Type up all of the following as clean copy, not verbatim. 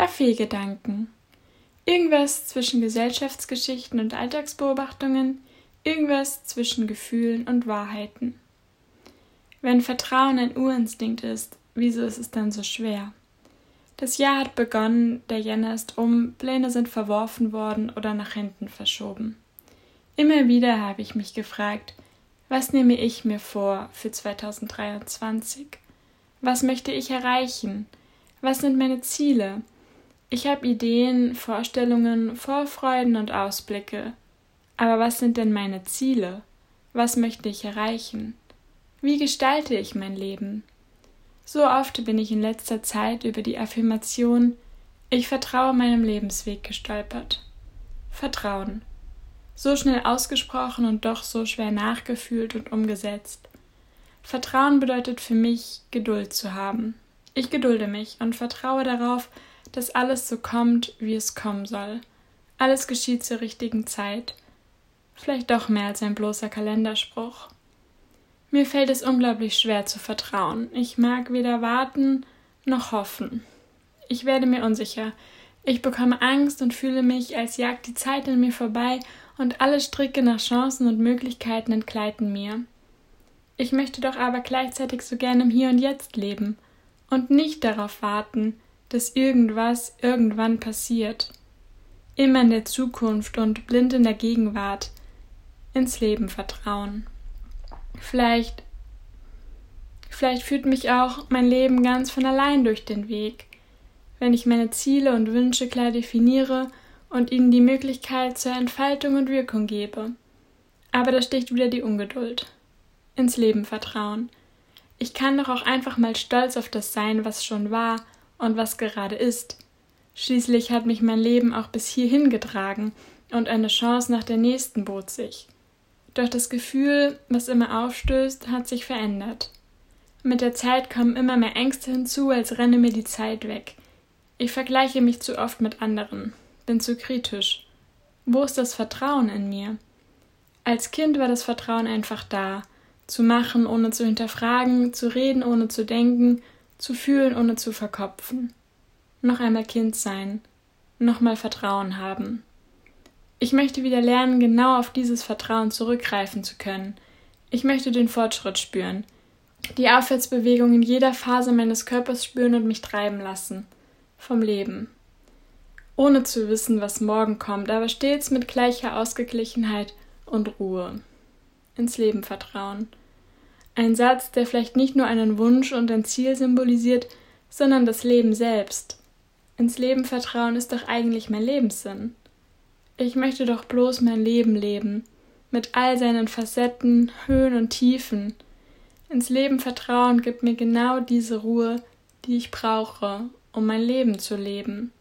Kaffeegedanken. Irgendwas zwischen Gesellschaftsgeschichten und Alltagsbeobachtungen, irgendwas zwischen Gefühlen und Wahrheiten. Wenn Vertrauen ein Urinstinkt ist, wieso ist es dann so schwer? Das Jahr hat begonnen, der Jänner ist um, Pläne sind verworfen worden oder nach hinten verschoben. Immer wieder habe ich mich gefragt, was nehme ich mir vor für 2023? Was möchte ich erreichen? Was sind meine Ziele? Ich habe Ideen, Vorstellungen, Vorfreuden und Ausblicke. Aber was sind denn meine Ziele? Was möchte ich erreichen? Wie gestalte ich mein Leben? So oft bin ich in letzter Zeit über die Affirmation „Ich vertraue meinem Lebensweg" gestolpert. Vertrauen. So schnell ausgesprochen und doch so schwer nachgefühlt und umgesetzt. Vertrauen bedeutet für mich, Geduld zu haben. Ich gedulde mich und vertraue darauf, dass alles so kommt, wie es kommen soll. Alles geschieht zur richtigen Zeit. Vielleicht doch mehr als ein bloßer Kalenderspruch. Mir fällt es unglaublich schwer zu vertrauen. Ich mag weder warten noch hoffen. Ich werde mir unsicher. Ich bekomme Angst und fühle mich, als jagt die Zeit an mir vorbei und alle Stricke nach Chancen und Möglichkeiten entgleiten mir. Ich möchte doch aber gleichzeitig so gerne im Hier und Jetzt leben und nicht darauf warten, dass irgendwas irgendwann passiert. Immer in der Zukunft und blind in der Gegenwart. Ins Leben vertrauen. Vielleicht führt mich auch mein Leben ganz von allein durch den Weg, wenn ich meine Ziele und Wünsche klar definiere und ihnen die Möglichkeit zur Entfaltung und Wirkung gebe. Aber da sticht wieder die Ungeduld. Ins Leben vertrauen. Ich kann doch auch einfach mal stolz auf das sein, was schon war und was gerade ist. Schließlich hat mich mein Leben auch bis hierhin getragen und eine Chance nach der nächsten bot sich. Doch das Gefühl, was immer aufstößt, hat sich verändert. Mit der Zeit kommen immer mehr Ängste hinzu, als renne mir die Zeit weg. Ich vergleiche mich zu oft mit anderen, bin zu kritisch. Wo ist das Vertrauen in mir? Als Kind war das Vertrauen einfach da. Zu machen, ohne zu hinterfragen, zu reden, ohne zu denken, zu fühlen, ohne zu verkopfen. Noch einmal Kind sein, nochmal Vertrauen haben. Ich möchte wieder lernen, genau auf dieses Vertrauen zurückgreifen zu können. Ich möchte den Fortschritt spüren, die Aufwärtsbewegung in jeder Phase meines Körpers spüren und mich treiben lassen. Vom Leben. Ohne zu wissen, was morgen kommt, aber stets mit gleicher Ausgeglichenheit und Ruhe. Ins Leben vertrauen. Ein Satz, der vielleicht nicht nur einen Wunsch und ein Ziel symbolisiert, sondern das Leben selbst. Ins Leben vertrauen ist doch eigentlich mein Lebenssinn. Ich möchte doch bloß mein Leben leben, mit all seinen Facetten, Höhen und Tiefen. Ins Leben vertrauen gibt mir genau diese Ruhe, die ich brauche, um mein Leben zu leben.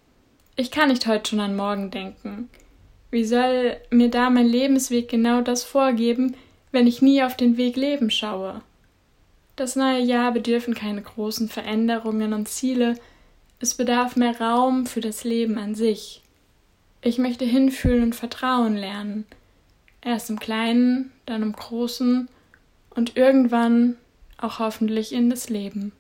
Ich kann nicht heute schon an morgen denken. Wie soll mir da mein Lebensweg genau das vorgeben, wenn ich nie auf den Weg Leben schaue? Das neue Jahr bedürfen keine großen Veränderungen und Ziele, es bedarf mehr Raum für das Leben an sich. Ich möchte hinfühlen und vertrauen lernen. Erst im Kleinen, dann im Großen und irgendwann auch hoffentlich in das Leben.